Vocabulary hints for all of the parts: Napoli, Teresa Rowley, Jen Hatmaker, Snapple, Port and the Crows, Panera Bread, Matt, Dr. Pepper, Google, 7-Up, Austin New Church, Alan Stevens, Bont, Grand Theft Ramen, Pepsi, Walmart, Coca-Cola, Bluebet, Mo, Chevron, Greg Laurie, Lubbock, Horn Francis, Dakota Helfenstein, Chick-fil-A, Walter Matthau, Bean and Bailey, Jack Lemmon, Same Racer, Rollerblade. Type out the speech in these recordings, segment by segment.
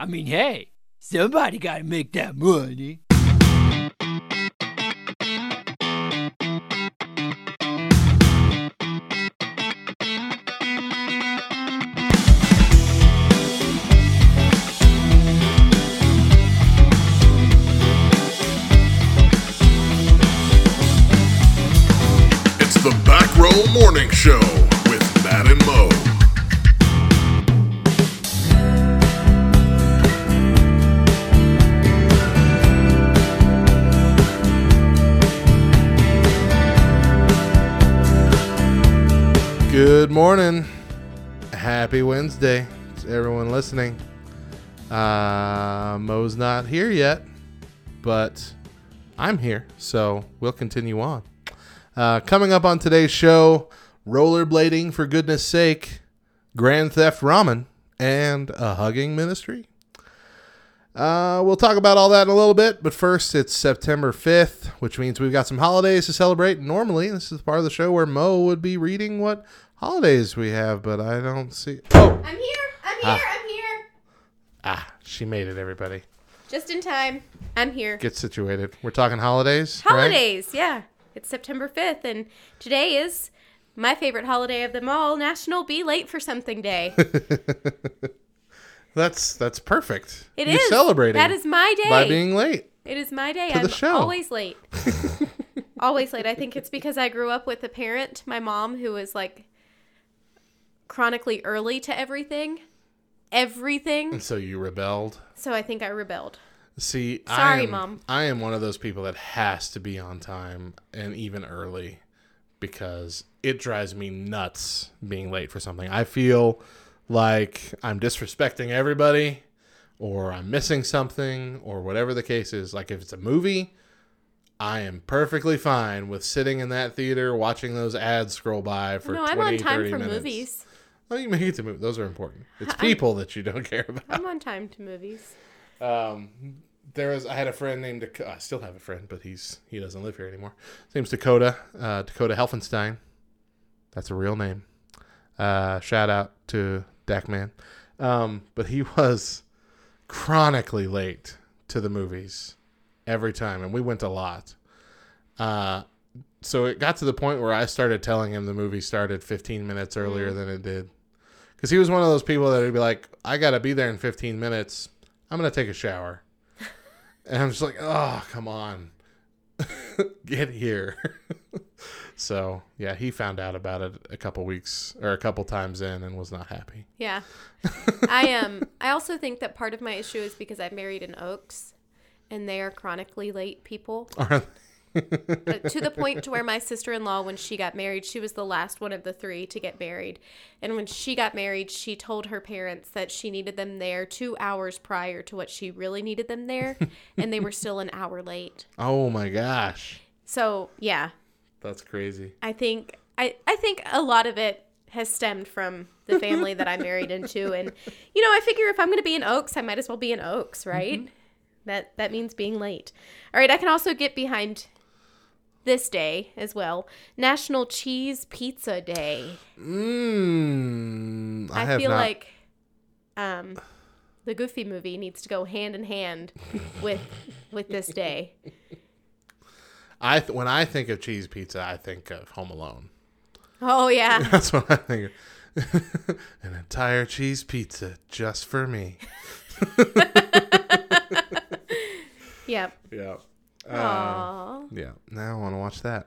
I mean, hey, somebody gotta make that money. It's the Back Row Morning Show with Matt and Mo. Good morning. Happy Wednesday to everyone listening. Mo's not here yet, but I'm here, so we'll continue on. Coming up on today's show, rollerblading for goodness sake, Grand Theft Ramen, and a hugging ministry. We'll talk about all that in a little bit, but first it's September 5th, which means we've got some holidays to celebrate. Normally, this is the part of the show where Mo would be reading what holidays we have, but I don't see... Oh! I'm here! I'm here! She made it, everybody. Just in time. I'm here. Get situated. We're talking holidays, right? Yeah. It's September 5th, and today is my favorite holiday of them all, National Be Late for Something Day. That's perfect. It is. You're celebrating. That is my day. By being late. It is my day. I'm always late. Always late. I think it's because I grew up with a parent, my mom, who was like chronically early to everything. Everything. And so you rebelled. So I think I rebelled. See, Mom. I am one of those people that has to be on time and even early because it drives me nuts being late for something. I feel like I'm disrespecting everybody, or I'm missing something, or whatever the case is. Like if it's a movie, I am perfectly fine with sitting in that theater watching those ads scroll by for 20, 30 minutes. No, I'm on time for movies. Oh, you make it to movies. Those are important. It's people that you don't care about. I'm on time to movies. I had a friend named Dakota. I still have a friend, but he doesn't live here anymore. His name's Dakota. Dakota Helfenstein. That's a real name. Shout out to Dak Man. But he was chronically late to the movies every time, and we went a lot. So it got to the point where I started telling him the movie started 15 minutes earlier than it did. Because he was one of those people that would be like, I got to be there in 15 minutes. I'm going to take a shower. And I'm just like, oh, come on. Get here. So, yeah, he found out about it a couple times in and was not happy. Yeah. I also think that part of my issue is because I married an Oaks, and they are chronically late people. To the point to where my sister-in-law, when she got married, she was the last one of the three to get married. And when she got married, she told her parents that she needed them there 2 hours prior to what she really needed them there. And they were still an hour late. Oh, my gosh. So, yeah. That's crazy. I think a lot of it has stemmed from the family that I married into. And, I figure if I'm going to be in Oaks, I might as well be in Oaks, right? Mm-hmm. That means being late. All right, I can also get behind... this day as well. National Cheese Pizza Day. I feel like the Goofy movie needs to go hand in hand with this day. When I think of cheese pizza, I think of Home Alone. Oh, yeah. That's what I think of. An entire cheese pizza just for me. Yep. Yeah. Yeah, now I want to watch that.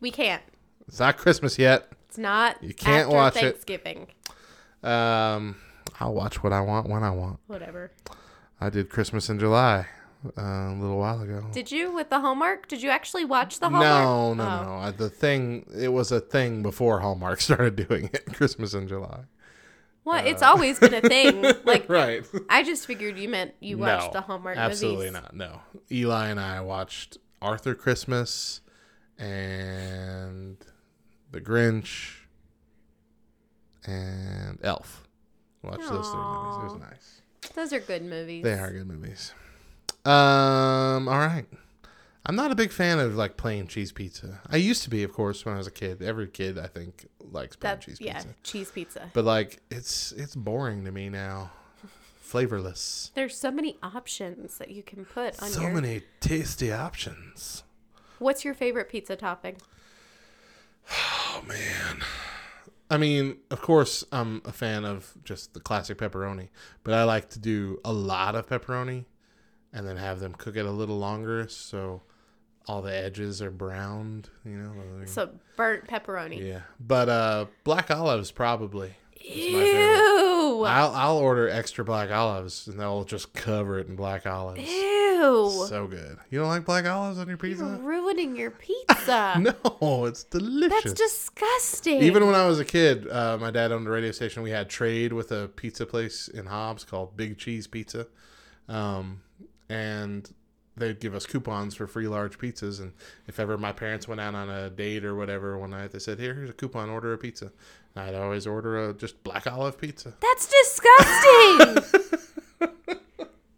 We can't. It's not Christmas yet. It's not. You can't after watch Thanksgiving. It. I'll watch what I want when I want. Whatever. I did Christmas in July a little while ago. Did you with the Hallmark? Did you actually watch the Hallmark? No. It was a thing before Hallmark started doing it. Christmas in July. Well, it's always been a thing. Like, right. I just figured you meant you watched the Hallmark movies. Absolutely not. No. Eli and I watched Arthur Christmas and The Grinch and Elf. Watched those three movies. It was nice. Those are good movies. They are good movies. All right. I'm not a big fan of like plain cheese pizza. I used to be, of course, when I was a kid. Every kid, I think, likes plain cheese pizza. Yeah, cheese pizza. But like, it's boring to me now. flavorless. There's so many options that you can put on your... So many tasty options. What's your favorite pizza topping? Oh, man. I mean, of course, I'm a fan of just the classic pepperoni, but I like to do a lot of pepperoni and then have them cook it a little longer so all the edges are browned, you know? So burnt pepperoni. Yeah. But black olives probably. Ew. I'll order extra black olives and they'll just cover it in black olives. Ew. So good. You don't like black olives on your pizza? You're ruining your pizza. No, it's delicious. That's disgusting. Even when I was a kid, my dad owned a radio station. We had trade with a pizza place in Hobbs called Big Cheese Pizza. And they'd give us coupons for free large pizzas. And if ever my parents went out on a date or whatever one night, they said, here's a coupon, order a pizza. And I'd always order just black olive pizza. That's disgusting.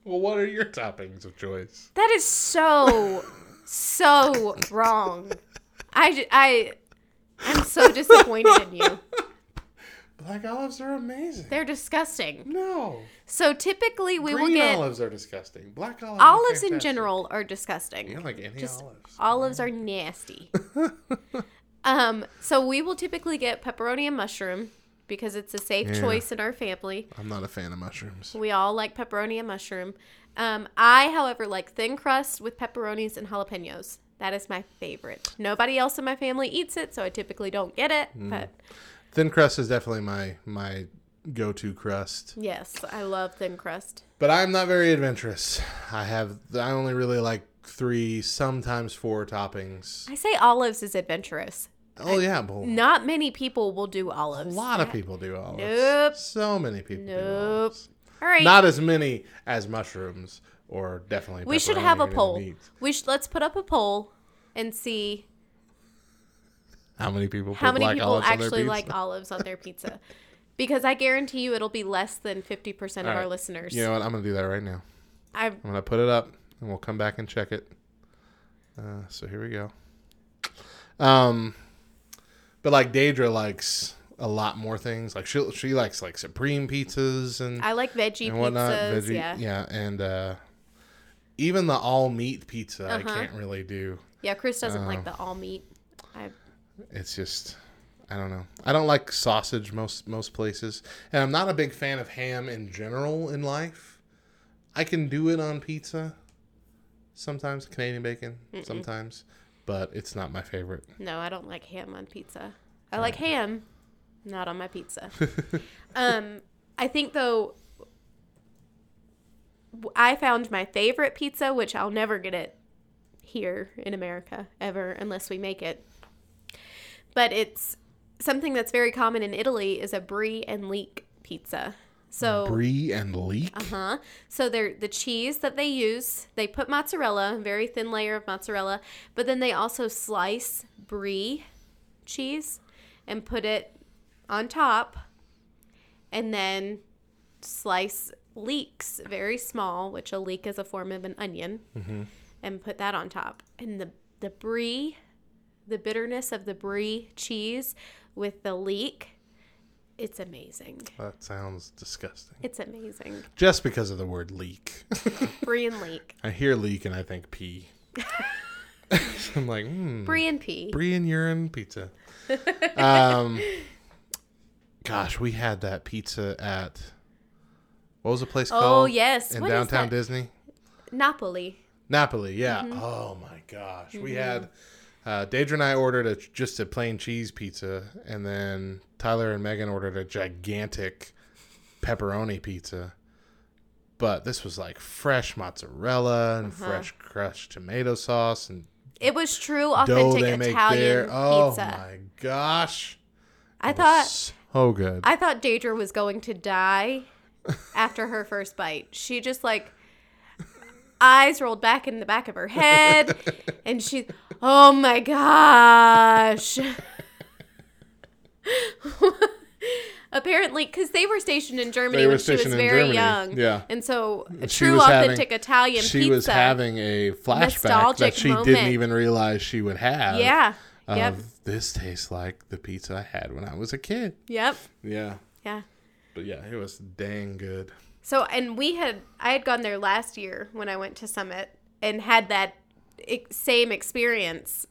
Well, what are your toppings of choice? That is so wrong. I'm so disappointed in you. Black olives are amazing. They're disgusting. No. So typically we will get... Green olives are disgusting. Black olives are fantastic. Olives in general are disgusting. You don't like any olives. Olives are nasty. So we will typically get pepperoni and mushroom because it's a safe choice in our family. I'm not a fan of mushrooms. We all like pepperoni and mushroom. I, however, like thin crust with pepperonis and jalapenos. That is my favorite. Nobody else in my family eats it, so I typically don't get it, but... Thin crust is definitely my go-to crust. Yes, I love thin crust. But I'm not very adventurous. I only really like 3, sometimes 4 toppings. I say olives is adventurous. Oh, yeah. Well, not many people will do olives. A lot of people do olives. Nope. So many people do olives. All right. Not as many as mushrooms or definitely we should have a poll. Let's put up a poll and see... How many people actually like olives on their pizza? Because I guarantee you it'll be less than 50% of our listeners. You know what? I'm going to do that right now. I'm going to put it up, and we'll come back and check it. So here we go. But, like, Daedra likes a lot more things. Like, she likes, like, supreme pizzas and I like veggie and whatnot. Pizzas, yeah. Yeah, and even the all-meat pizza I can't really do. Yeah, Chris doesn't like the all-meat. It's just, I don't know. I don't like sausage most places. And I'm not a big fan of ham in general in life. I can do it on pizza. Sometimes, Canadian bacon, sometimes. But it's not my favorite. No, I don't like ham on pizza. I like ham, not on my pizza. I think, though, I found my favorite pizza, which I'll never get it here in America, ever, unless we make it. But it's something that's very common in Italy is a brie and leek pizza. So brie and leek? Uh-huh. So they're the cheese that they use, they put mozzarella, very thin layer of mozzarella, but then they also slice brie cheese and put it on top and then slice leeks very small, which a leek is a form of an onion, and put that on top. And the brie... The bitterness of the brie cheese with the leek, it's amazing. That sounds disgusting. It's amazing. Just because of the word leek. Brie and leek. I hear leek and I think pee. I'm like, Brie and pee. Brie and urine pizza. Gosh, we had that pizza at, what was the place called? Oh, yes. In downtown Disney? Napoli, yeah. Mm-hmm. Oh, my gosh. We had... Daedra and I ordered just a plain cheese pizza, and then Tyler and Megan ordered a gigantic pepperoni pizza. But this was like fresh mozzarella and fresh crushed tomato sauce, and it was true authentic Italian pizza. Oh my gosh! I thought Daedra was going to die after her first bite. She just like. Eyes rolled back in the back of her head, and she, oh my gosh. Apparently, because they were stationed in Germany when she was very young. Yeah. And so a true authentic Italian pizza. She was having a flashback that she didn't even realize she would have. Yeah. This tastes like the pizza I had when I was a kid. Yep. Yeah. Yeah. But yeah, it was dang good. So, and I had gone there last year when I went to Summit and had that same experience,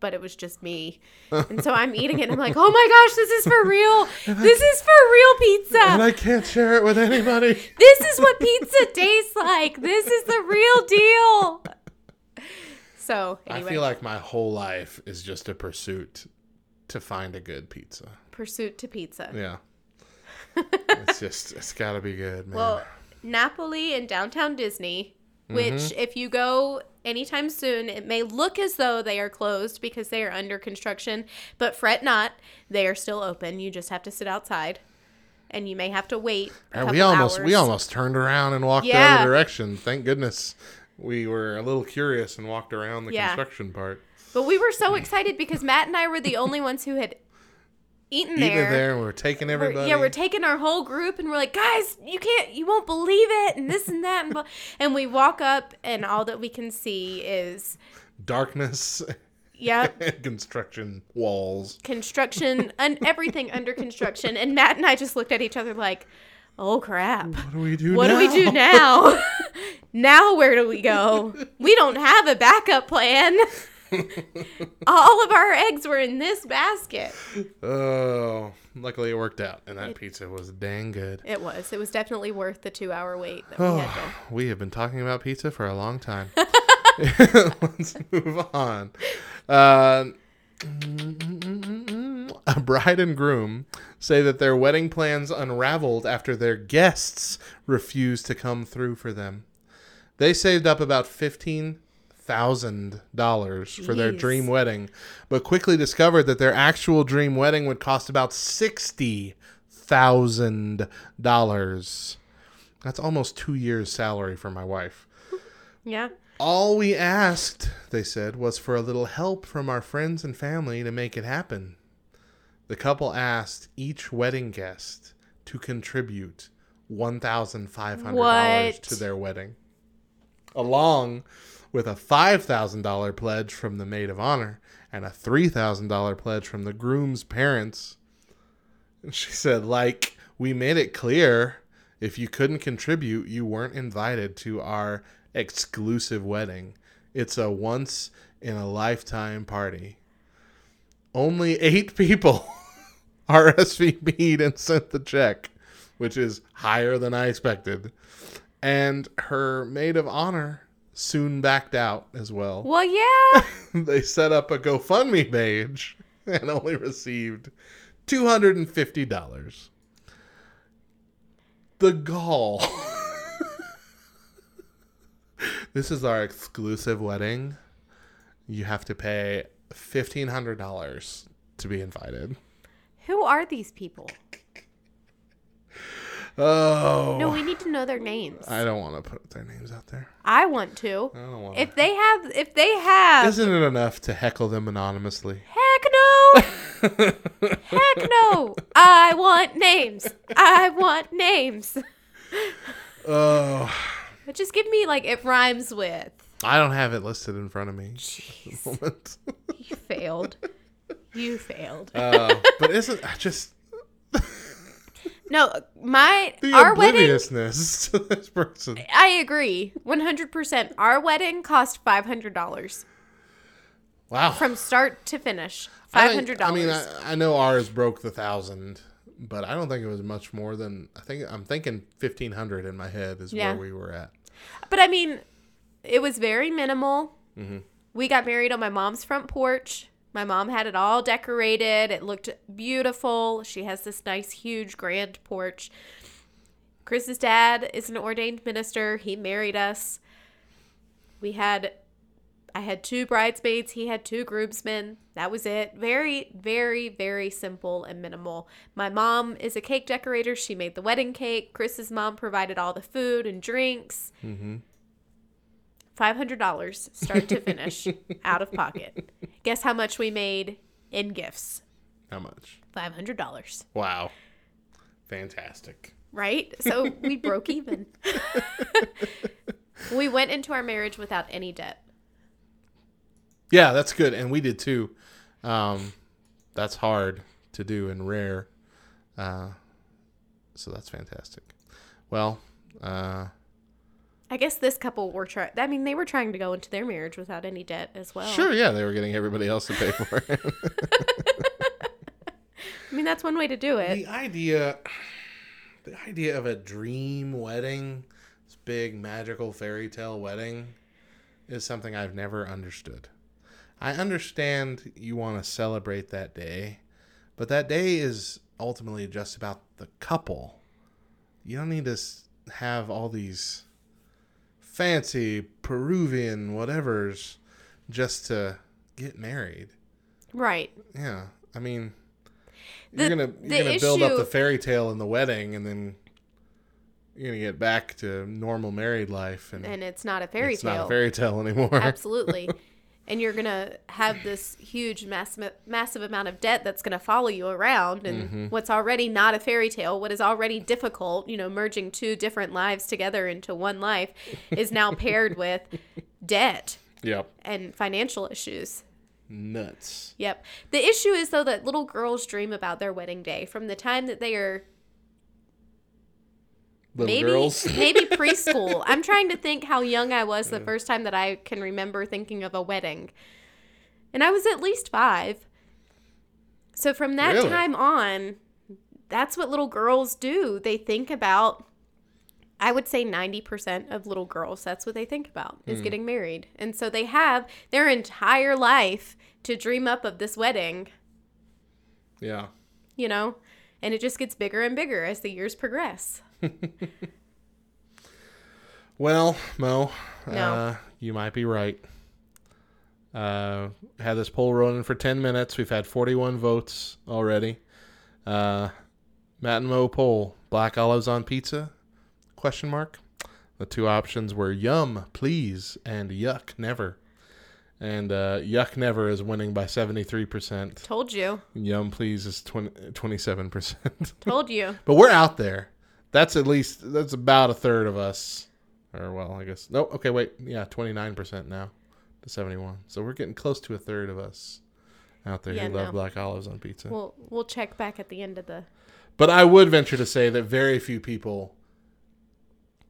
but it was just me. And so I'm eating it and I'm like, oh my gosh, this is for real. This is for real pizza. And I can't share it with anybody. This is what pizza tastes like. This is the real deal. So anyway. I feel like my whole life is just a pursuit to find a good pizza. Pursuit to pizza. Yeah. It's gotta be good, man. Well, Napoli and Downtown Disney, which if you go anytime soon, it may look as though they are closed because they are under construction, but fret not, they are still open. You just have to sit outside, and you may have to wait a couple hours. We almost turned around and walked the other direction. Thank goodness we were a little curious and walked around the construction part. But we were so excited because Matt and I were the only ones who had eaten there, and we're taking everybody. We're taking our whole group, and we're like, guys, you won't believe it, and this and that, and we walk up, and all that we can see is darkness. Yep. Construction walls. Construction and everything under construction. And Matt and I just looked at each other like, oh crap! What do we do now? Now where do we go? We don't have a backup plan. All of our eggs were in this basket. Oh, luckily it worked out, and that pizza was dang good. It was definitely worth the 2-hour wait that we had done. We have been talking about pizza for a long time. Let's move on. A bride and groom say that their wedding plans unraveled after their guests refused to come through for them. They saved up about $15,000 for their dream wedding, but quickly discovered that their actual dream wedding would cost about $60,000. That's almost 2 years' salary for my wife. Yeah. All we asked, they said, was for a little help from our friends and family to make it happen. The couple asked each wedding guest to contribute $1,500 to their wedding, along with a $5,000 pledge from the maid of honor and a $3,000 pledge from the groom's parents. And she said, like, we made it clear if you couldn't contribute, you weren't invited to our exclusive wedding. It's a once-in-a-lifetime party. Only 8 people RSVP'd and sent the check, which is higher than I expected. And her maid of honor soon backed out as well. Well, yeah. They set up a GoFundMe page and only received $250. The gall. This is our exclusive wedding. You have to pay $1,500 to be invited. Who are these people? Oh. No, we need to know their names. I don't want to put their names out there. I want to. I don't want to. If they have. Isn't it enough to heckle them anonymously? Heck no. Heck no. I want names. I want names. Oh. Just give me, like, it rhymes with. I don't have it listed in front of me. Jeez. You failed. You failed. But isn't I just. No, our obliviousness wedding, to this person. I agree, 100%. Our wedding cost $500. Wow! From start to finish, $500. I mean, I know ours broke the 1,000, but I don't think it was much more than I'm thinking 1,500 in my head is where we were at. But I mean, it was very minimal. Mm-hmm. We got married on my mom's front porch. My mom had it all decorated. It looked beautiful. She has this nice, huge, grand porch. Chris's dad is an ordained minister. He married us. I had 2 bridesmaids. He had 2 groomsmen. That was it. Very, very, very simple and minimal. My mom is a cake decorator. She made the wedding cake. Chris's mom provided all the food and drinks. Mm-hmm. $500 start to finish out of pocket. Guess how much we made in gifts? How much? $500. Wow. Fantastic. Right? So we broke even. We went into our marriage without any debt. Yeah, that's good. And we did too. That's hard to do and rare. So that's fantastic. Well, I guess this couple were trying. I mean, they were trying to go into their marriage without any debt as well. Sure, yeah, they were getting everybody else to pay for it. I mean, that's one way to do it. The idea of a dream wedding, this big magical fairy tale wedding, is something I've never understood. I understand you want to celebrate that day, but that day is ultimately just about the couple. You don't need to have all these fancy Peruvian whatevers just to get married. Right. Yeah. I mean, you're gonna build up the fairy tale in the wedding, and then you're gonna get back to normal married life, and it's not a fairy tale. It's not a fairy tale anymore. Absolutely. And you're gonna have this huge, massive amount of debt that's gonna follow you around, and mm-hmm. what's already not a fairy tale, what is already difficult, merging two different lives together into one life, is now paired with debt. Yep. And financial issues. Nuts. Yep. The issue is, though, that little girls dream about their wedding day from the time that they are maybe preschool. I'm trying to think how young I was the first time that I can remember thinking of a wedding. And I was at least 5. So from that time on, that's what little girls do. They think about, I would say 90% of little girls, that's what they think about, is getting married. And so they have their entire life to dream up of this wedding. Yeah. And it just gets bigger and bigger as the years progress. Well, Mo, you might be right. Had this poll running for 10 minutes. We've had 41 votes already. Matt and Mo poll, black olives on pizza? ? The two options were yum, please, and yuck, never. And yuck, never is winning by 73%. Told you. Yum, please is 27%. Told you. But we're out there. That's about a third of us. Or, well, I guess. No, okay, wait. Yeah, 29% now to 71. So we're getting close to a third of us out there who love black olives on pizza. We'll check back at the end of the... But I would venture to say that very few people...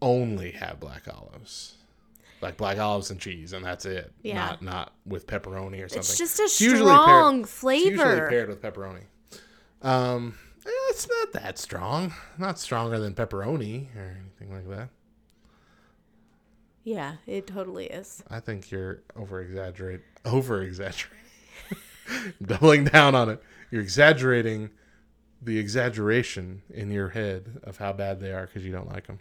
only have black olives, like black olives and cheese, and that's it. Yeah. Not with pepperoni or something. It's just a strong flavor. It's usually paired with pepperoni. It's not that strong. Not stronger than pepperoni or anything like that. Yeah, it totally is. I think you're over exaggerating, doubling down on it. You're exaggerating the exaggeration in your head of how bad they are because you don't like them.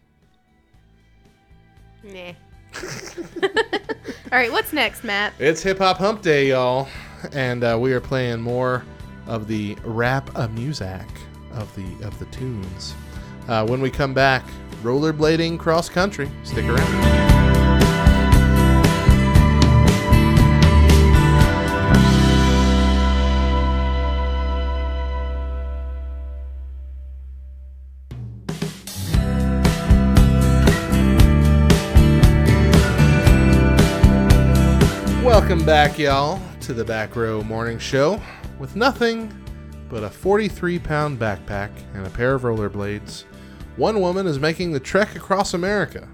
Nah. All right, what's next, Matt? It's Hip Hop Hump Day, y'all. And we are playing more of the rap music of the tunes. When we come back, rollerblading cross country. Stick around. Welcome back, y'all, to the Back Row Morning Show with nothing but a 43-pound backpack and a pair of rollerblades. One woman is making the trek across America,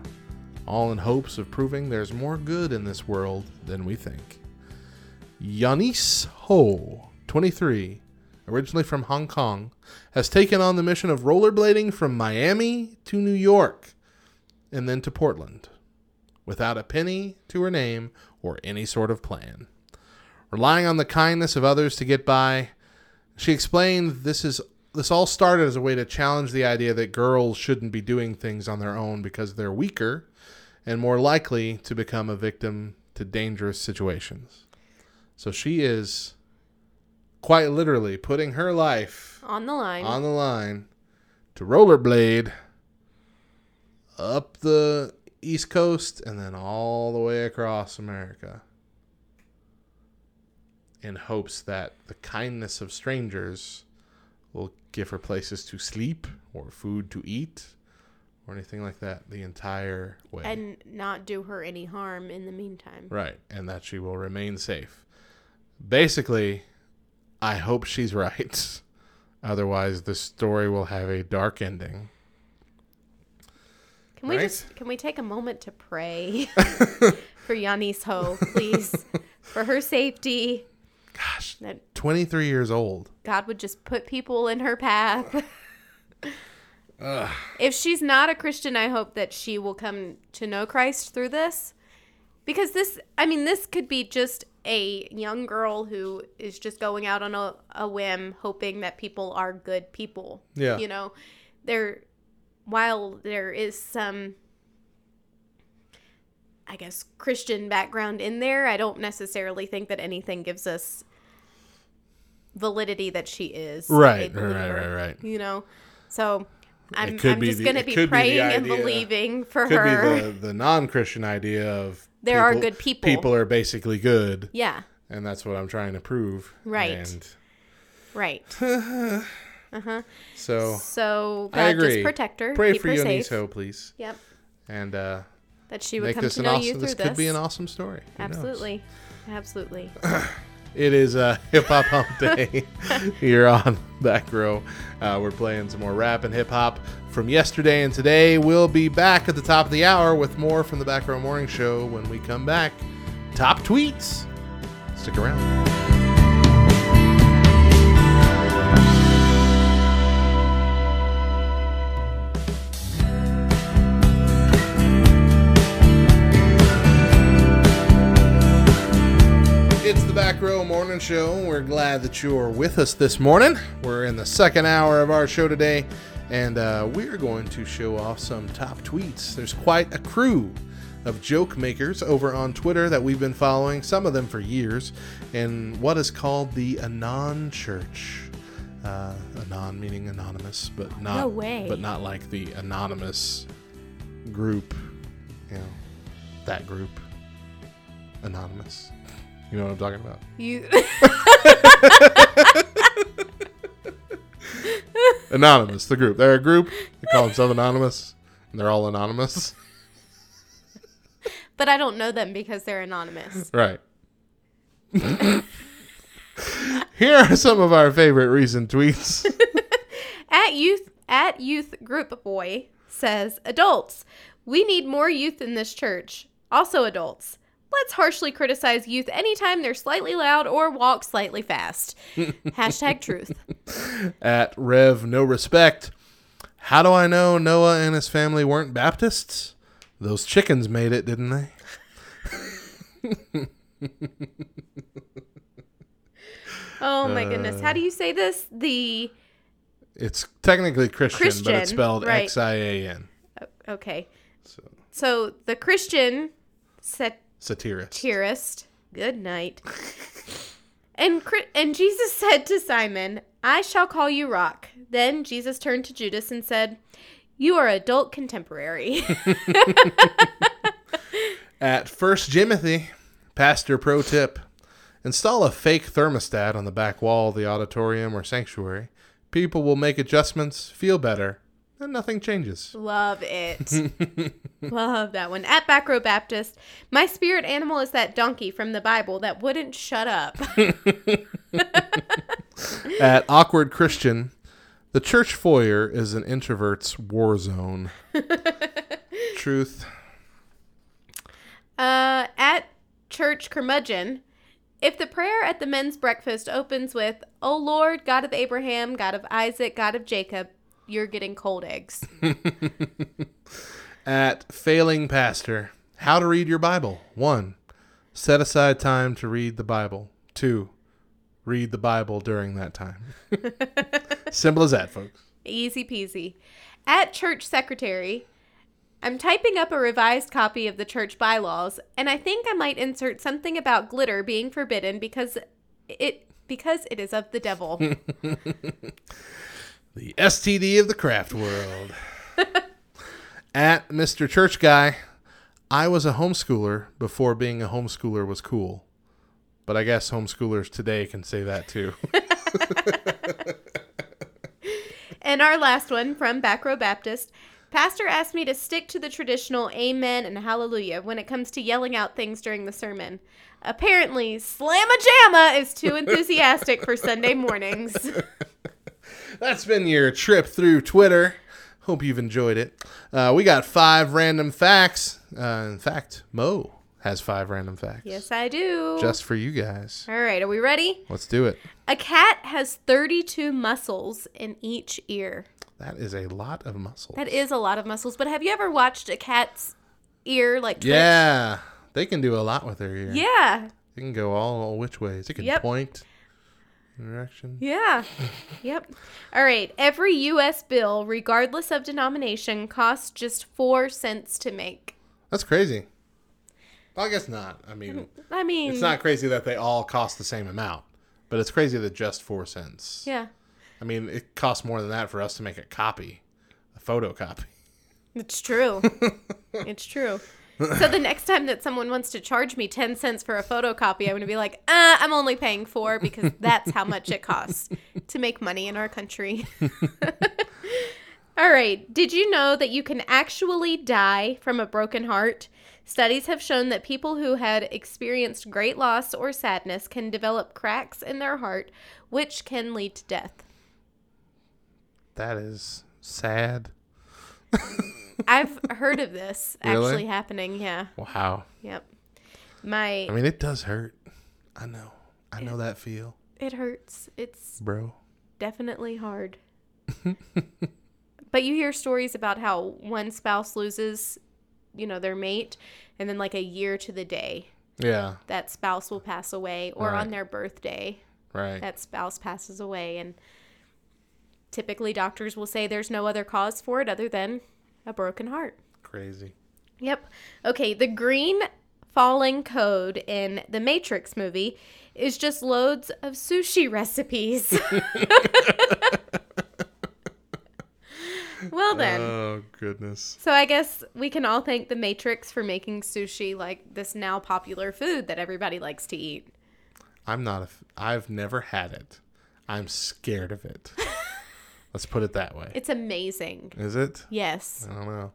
all in hopes of proving there's more good in this world than we think. Yanis Ho, 23, originally from Hong Kong, has taken on the mission of rollerblading from Miami to New York and then to Portland, without a penny to her name or any sort of plan. Relying on the kindness of others to get by, she explained this all started as a way to challenge the idea that girls shouldn't be doing things on their own because they're weaker and more likely to become a victim to dangerous situations. So she is quite literally putting her life on the line to rollerblade up the East Coast and then all the way across America in hopes that the kindness of strangers will give her places to sleep or food to eat or anything like that the entire way. And not do her any harm in the meantime. Right. And that she will remain safe. Basically, I hope she's right. Otherwise, this story will have a dark ending. Can we just, can we take a moment to pray for Yanis Ho, please, for her safety? Gosh, 23 years old. God would just put people in her path. If she's not a Christian, I hope that she will come to know Christ through this. Because this, I mean, this could be just a young girl who is just going out on a whim, hoping that people are good people. Yeah. You know, there, while there is some, I guess, Christian background in there, I don't necessarily think that anything gives us validity that she is. Right. You know, so I'm just going to be praying and believing for her. Could be the non-Christian idea of there are good people. People are basically good. Yeah. And that's what I'm trying to prove. Right. Uh-huh. So God, I agree. Just protect her. Pray for Yanis Ho, please. Yep. And that she would come to know you through this. This could be an awesome story. Absolutely. It is Hip Hop Hump Day here on Back Row. We're playing some more rap and hip hop from yesterday and today. We'll be back at the top of the hour with more from the Back Row Morning Show when we come back. Top tweets. Stick around. Back Row Morning Show. We're glad that you are with us this morning. We're in the second hour of our show today, and we're going to show off some top tweets. There's quite a crew of joke makers over on Twitter that we've been following, some of them for years, in what is called the Anon Church. Anon meaning anonymous, but not like the anonymous group, you know, that group. Anonymous. You know what I'm talking about. You Anonymous, the group. They're a group. They call themselves Anonymous, and they're all anonymous. But I don't know them because they're anonymous. Right. Here are some of our favorite recent tweets. At youth group boy says, "Adults, we need more youth in this church. Also adults. Let's harshly criticize youth anytime they're slightly loud or walk slightly fast." Hashtag truth. At Rev No Respect, "How do I know Noah and his family weren't Baptists? Those chickens made it, didn't they?" Oh my goodness. How do you say this? It's technically Christian, but it's spelled right. Xian. Okay. So the Christian satirist. Good night. And Jesus said to Simon, "I shall call you rock." Then Jesus turned to Judas and said, "You are adult contemporary." At First Jimothy, pastor pro tip: "Install a fake thermostat on the back wall of the auditorium or sanctuary. People will make adjustments, feel better, and nothing changes." Love it. Love that one. At Back Row Baptist, "My spirit animal is that donkey from the Bible that wouldn't shut up." At Awkward Christian, "The church foyer is an introvert's war zone." Truth. At Church Curmudgeon, "If the prayer at the men's breakfast opens with, 'O Lord, God of Abraham, God of Isaac, God of Jacob,' you're getting cold eggs." At Failing Pastor, "How to read your Bible. 1. Set aside time to read the Bible. 2. Read the Bible during that time." Simple as that, folks. Easy peasy. At Church Secretary, "I'm typing up a revised copy of the church bylaws, and I think I might insert something about glitter being forbidden because it is of the devil." The STD of the craft world. At Mr. Church Guy, "I was a homeschooler before being a homeschooler was cool." But I guess homeschoolers today can say that too. And our last one from Back Row Baptist: "Pastor asked me to stick to the traditional amen and hallelujah when it comes to yelling out things during the sermon. Apparently, slamma-jamma is too enthusiastic for Sunday mornings." That's been your trip through Twitter. Hope you've enjoyed it. We got 5 random facts. In fact, Mo has 5 random facts. Yes, I do. Just for you guys. All right. Are we ready? Let's do it. A cat has 32 muscles in each ear. That is a lot of muscles. That is a lot of muscles. But have you ever watched a cat's ear like twitch? Yeah. They can do a lot with their ear. Yeah. It can go all which ways. It can point. Direction. Yeah. Yep. All right. Every U.S. bill, regardless of denomination, costs just 4 cents to make. That's crazy. Well, I guess not. I mean, it's not crazy that they all cost the same amount, but it's crazy that just 4 cents. Yeah. I mean, it costs more than that for us to make a photocopy. It's true. It's true. So the next time that someone wants to charge me 10 cents for a photocopy, I'm going to be like, I'm only paying 4 because that's how much it costs to make money in our country. All right. Did you know that you can actually die from a broken heart? Studies have shown that people who had experienced great loss or sadness can develop cracks in their heart, which can lead to death. That is sad. I've heard of this actually happening, yeah. Wow. Yep. It does hurt. I know. I know that feel. It hurts. It's definitely hard. But you hear stories about how one spouse loses, their mate, and then a year to the day. Yeah. That spouse will pass away, or on their birthday. Right. That spouse passes away, and typically doctors will say there's no other cause for it other than a broken heart. Crazy. Yep. Okay, the green falling code in the Matrix movie is just loads of sushi recipes. Well then. Oh, goodness. So I guess we can all thank the Matrix for making sushi this now popular food that everybody likes to eat. I've never had it. I'm scared of it. Let's put it that way. It's amazing. Is it? Yes. I don't know.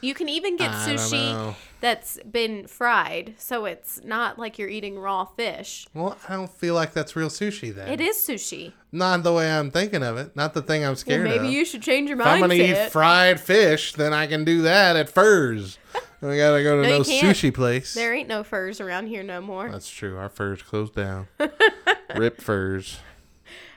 You can even get sushi that's been fried, so it's not like you're eating raw fish. Well, I don't feel like that's real sushi then. It is sushi. Not the way I'm thinking of it. Not the thing I'm scared of. Maybe you should change your mindset. If I'm going to eat fried fish, then I can do that at Furs. I got to go to no sushi place. There ain't no Furs around here no more. That's true. Our Furs closed down. Rip Furs.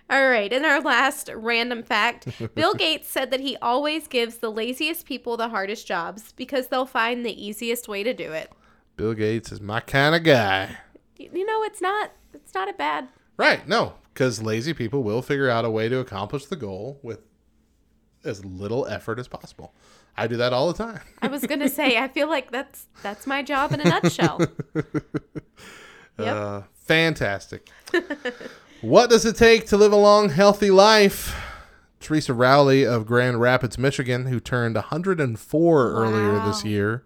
All right, and our last random fact, Bill Gates said that he always gives the laziest people the hardest jobs because they'll find the easiest way to do it. Bill Gates is my kind of guy. It's not a bad... Right, no, because lazy people will figure out a way to accomplish the goal with as little effort as possible. I do that all the time. I was going to say, I feel like that's my job in a nutshell. Yep. Fantastic. What does it take to live a long, healthy life? Teresa Rowley of Grand Rapids, Michigan, who turned 104 earlier this year,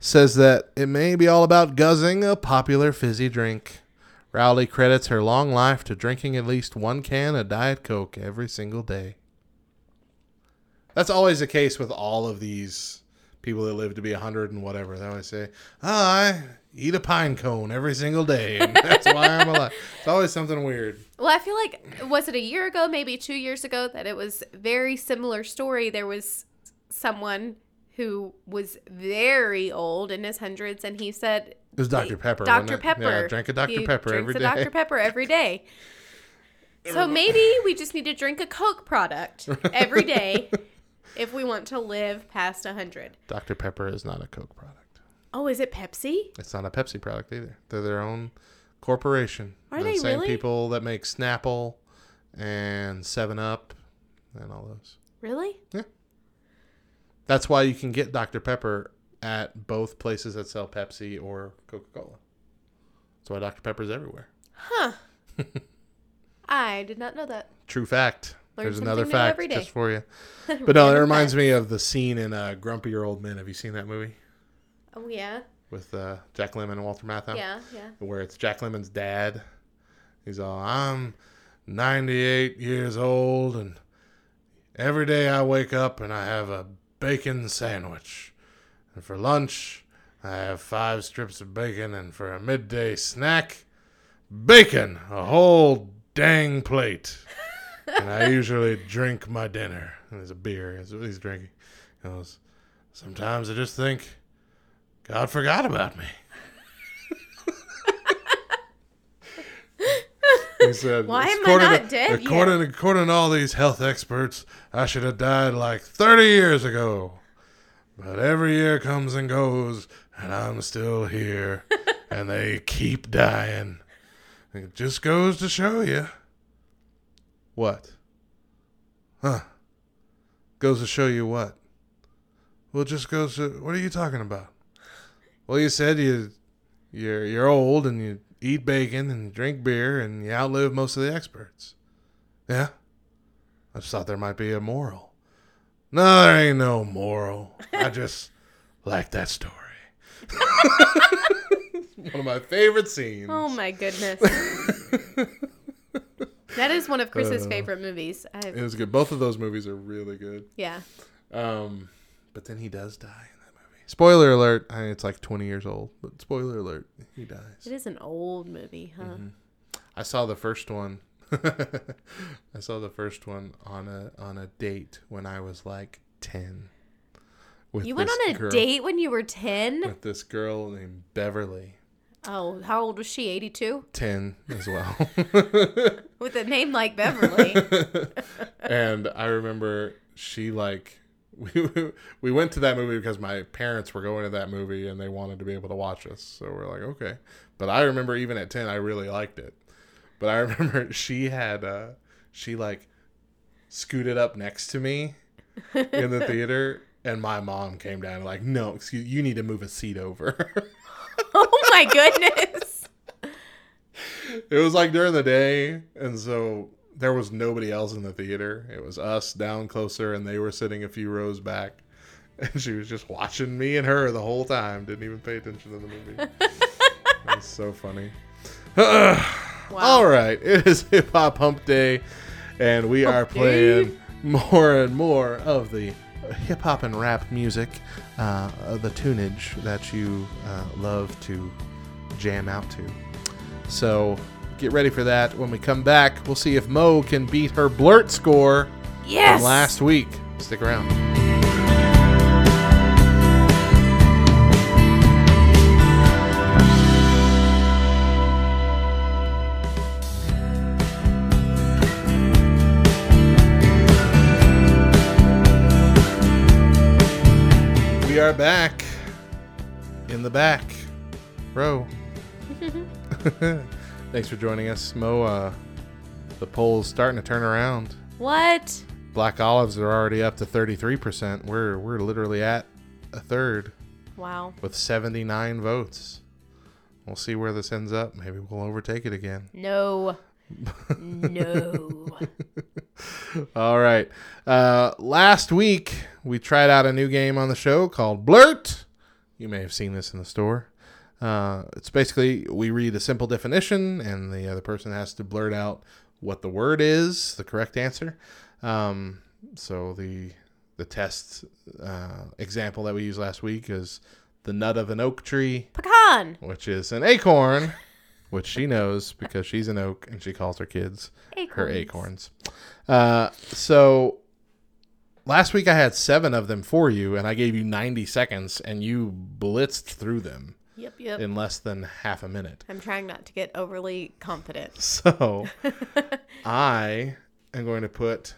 says that it may be all about guzzling a popular fizzy drink. Rowley credits her long life to drinking at least 1 can of Diet Coke every single day. That's always the case with all of these people that live to be 100 and whatever. They always say, I eat a pine cone every single day, and that's why I'm alive. It's always something weird. Well, I feel like, was it a year ago, maybe 2 years ago, that it was very similar story. There was someone who was very old in his hundreds, and he said... It was Dr. Pepper. Dr. Pepper. Yeah, drank a Dr. Pepper every day. Drinks a Dr. Pepper every day. So maybe we just need to drink a Coke product every day if we want to live past 100. Dr. Pepper is not a Coke product. Oh, is it Pepsi? It's not a Pepsi product either. They're their own corporation. Are they really? The same people that make Snapple and 7-Up and all those. Really? Yeah. That's why you can get Dr. Pepper at both places that sell Pepsi or Coca-Cola. That's why Dr. Pepper's everywhere. Huh. I did not know that. True fact. There's another fact just for you. But no, it reminds me of the scene in Grumpier Old Men. Have you seen that movie? Oh, yeah. With Jack Lemmon and Walter Matthau. Yeah, yeah. Where it's Jack Lemmon's dad. He's all, I'm 98 years old, and every day I wake up and I have a bacon sandwich. And for lunch, I have 5 strips of bacon. And for a midday snack, bacon. A whole dang plate. And I usually drink my dinner. and there's a beer. That's what he's drinking. He goes, sometimes I just think God forgot about me. He said, why am I not dead yet? According to all these health experts, I should have died like 30 years ago. But every year comes and goes, and I'm still here, and they keep dying. It just goes to show you. What? Huh. Goes to show you what? Well, it just goes to... What are you talking about? Well, you said you're old, and you eat bacon, and drink beer, and you outlive most of the experts. Yeah? I just thought there might be a moral. No, there ain't no moral. I just like that story. One of my favorite scenes. Oh, my goodness. That is one of Chris's favorite movies. It was good. Both of those movies are really good. Yeah. But then he does die in that movie. Spoiler alert. It's like 20 years old. But spoiler alert. He dies. It is an old movie, huh? Mm-hmm. I saw the first one. I saw the first one on a date when I was like 10. You went on a date when you were 10? With this girl named Beverly. Oh, how old was she? 82? 10 as well. With a name like Beverly. And I remember she like... We went to that movie because my parents were going to that movie and they wanted to be able to watch us. So we're like, okay. But I remember even at 10, I really liked it. But I remember she had... she like scooted up next to me in the theater... And my mom came down and like, no, excuse you need to move a seat over. Oh my goodness. It was like during the day. And so there was nobody else in the theater. It was us down closer and they were sitting a few rows back. And she was just watching me and her the whole time. Didn't even pay attention to the movie. It was so funny. Wow. All right. It is Hip Hop Hump Day. And we are playing more and more of the hip hop and rap music, the tunage that you love to jam out to. So get ready for that. When we come back, we'll see if Mo can beat her blurt score from last week. Stick around. Are back in the back row. Thanks for joining us, Mo. The poll's starting to turn around. What? Black olives are already up to 33%. We're literally at a third. Wow. With 79 votes. We'll see where this ends up. Maybe we'll overtake it again. No. No. All right. Last week we tried out a new game on the show called Blurt. You may have seen this in the store. It's basically we read a simple definition and the other person has to blurt out what the word is, the correct answer. So the test example that we used last week is the nut of an oak tree. Pecan. Which is an acorn. Which she knows because she's an oak and she calls her kids her acorns. So last week I had 7 of them for you and I gave you 90 seconds and you blitzed through them. Yep. In less than half a minute. I'm trying not to get overly confident. So I am going to put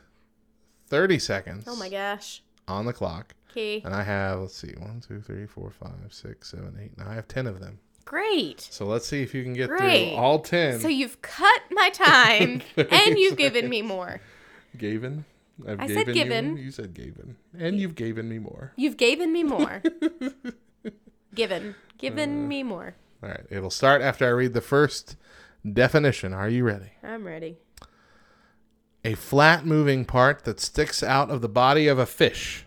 30 seconds. Oh my gosh. On the clock. Okay. And I have, let's see, 1, 2, 3, 4, 5, 6, 7, 8. Now I have 10 of them. Great. So let's see if you can get through all 10. So you've cut my time and you've given me more. Gaven? I said given. You said Gaven. And you've given me more. You've given me more. Given. Given me more. All right. It'll start after I read the first definition. Are you ready? I'm ready. A flat moving part that sticks out of the body of a fish.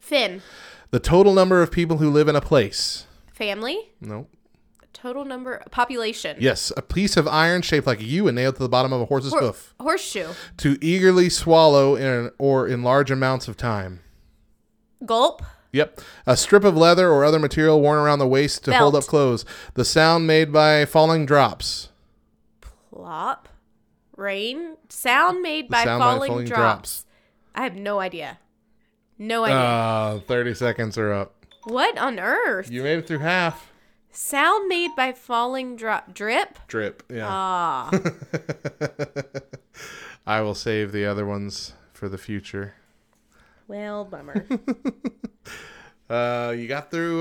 Fin. The total number of people who live in a place. Family? Nope. Total number, population. Yes, a piece of iron shaped like a U and nailed to the bottom of a horse's hoof. Horseshoe. To eagerly swallow in large amounts of time. Gulp. Yep. A strip of leather or other material worn around the waist to hold up clothes. The sound made by falling drops. Plop. Rain. Sound made by falling drops. I have no idea. No idea. 30 seconds are up. What on earth? You made it through half. Sound made by falling drip? Drip, yeah. Ah. I will save the other ones for the future. Well, bummer. You got through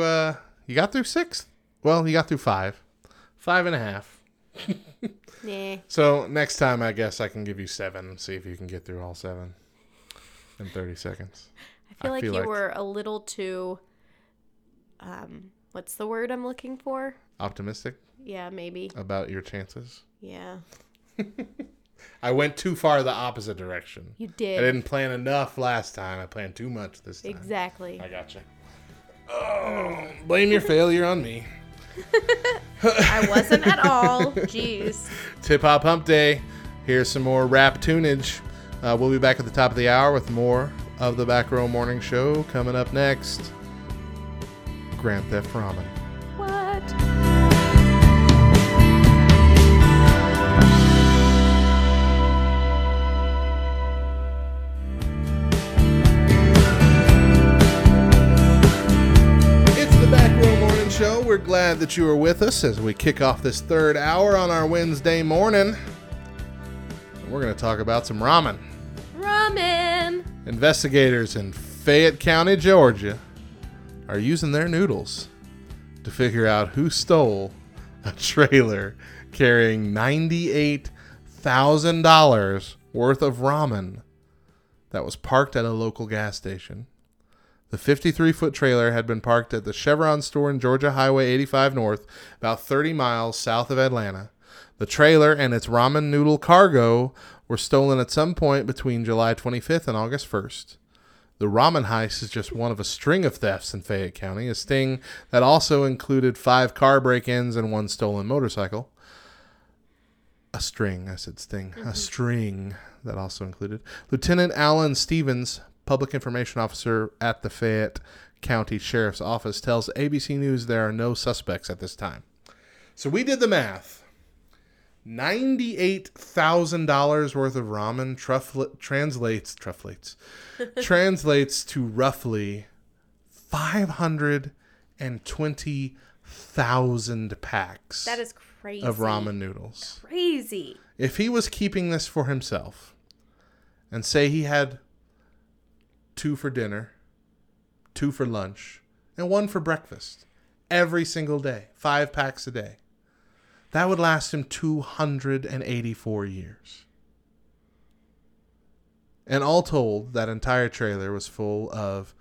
six. Well, you got through five. 5.5. Nah. So next time, I guess I can give you 7 and see if you can get through all 7 in 30 seconds. I feel like you were a little too, what's the word I'm looking for? Optimistic? Yeah, maybe. About your chances? Yeah. I went too far the opposite direction. You did. I didn't plan enough last time. I planned too much this time. Exactly. I gotcha. Oh, blame your failure on me. I wasn't at all. Jeez. Tip Hop Hump Day. Here's some more rap tunage. We'll be back at the top of the hour with more of the Back Row Morning Show. Coming up next, Grand Theft Ramen. What? We're glad that you are with us as we kick off this third hour on our Wednesday morning. We're going to talk about some ramen. Ramen! Investigators in Fayette County, Georgia, are using their noodles to figure out who stole a trailer carrying $98,000 worth of ramen that was parked at a local gas station. The 53-foot trailer had been parked at the Chevron store in Georgia Highway 85 North, about 30 miles south of Atlanta. The trailer and its ramen noodle cargo were stolen at some point between July 25th and August 1st. The ramen heist is just one of a string of thefts in Fayette County, a sting that also included 5 car break-ins and 1 stolen motorcycle. A string, I said sting. Mm-hmm. A string that also included. Lieutenant Alan Stevens, public information officer at the Fayette County Sheriff's Office, tells ABC News there are no suspects at this time. So we did the math. $98,000 worth of ramen translates to roughly 520,000 packs. That is crazy. Of ramen noodles. Crazy. If he was keeping this for himself and say he had 2 for dinner, 2 for lunch, and 1 for breakfast every single day, 5 packs a day, that would last him 284 years. And all told, that entire trailer was full of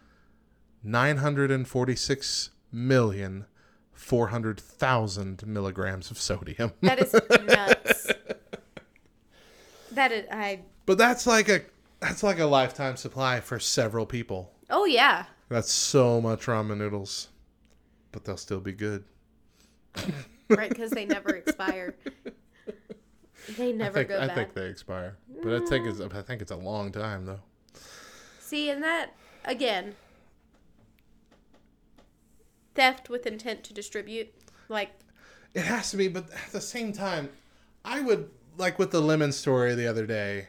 946,400,000 milligrams of sodium. That is nuts. But that's like a lifetime supply for several people. Oh, yeah. That's so much ramen noodles. But they'll still be good. Right, because they never expire. They never go bad. I think they expire. But I think it's a long time, though. See, and that, again, theft with intent to distribute. Like, it has to be, but at the same time, I would, like with the lemon story the other day,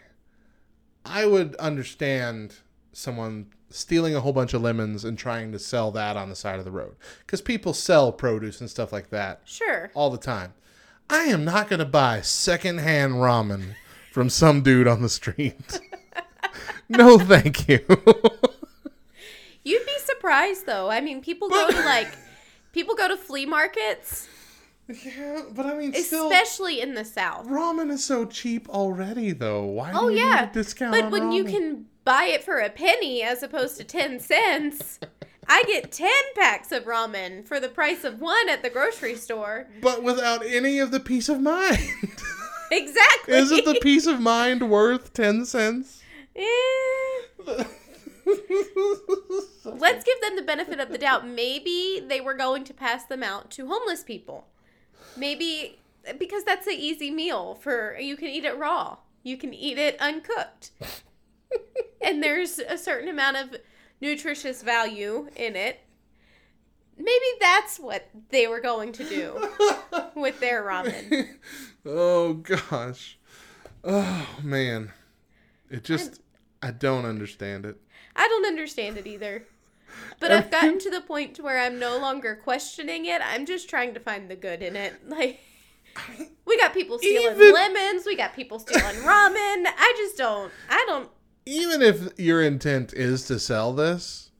I would understand someone stealing a whole bunch of lemons and trying to sell that on the side of the road. Because people sell produce and stuff like that. Sure. All the time. I am not going to buy secondhand ramen from some dude on the street. No, thank you. You'd be surprised, though. I mean, people go to flea markets. Yeah, but I mean, especially still, in the South, ramen is so cheap already. Though, why? Oh, do you need a discount? But on when ramen? You can buy it for a penny as opposed to 10 cents, I get 10 packs of ramen for the price of 1 at the grocery store. But without any of the peace of mind. Exactly. Isn't the peace of mind worth 10 cents? Yeah. Let's give them the benefit of the doubt. Maybe they were going to pass them out to homeless people. Maybe, because that's an easy meal you can eat it raw. You can eat it uncooked. And there's a certain amount of nutritious value in it. Maybe that's what they were going to do with their ramen. Oh, gosh. Oh, man. It just... I don't understand it. I don't understand it either. But I've gotten to the point where I'm no longer questioning it. I'm just trying to find the good in it. Like, we got people stealing lemons. We got people stealing ramen. I just don't. I don't. Even if your intent is to sell this,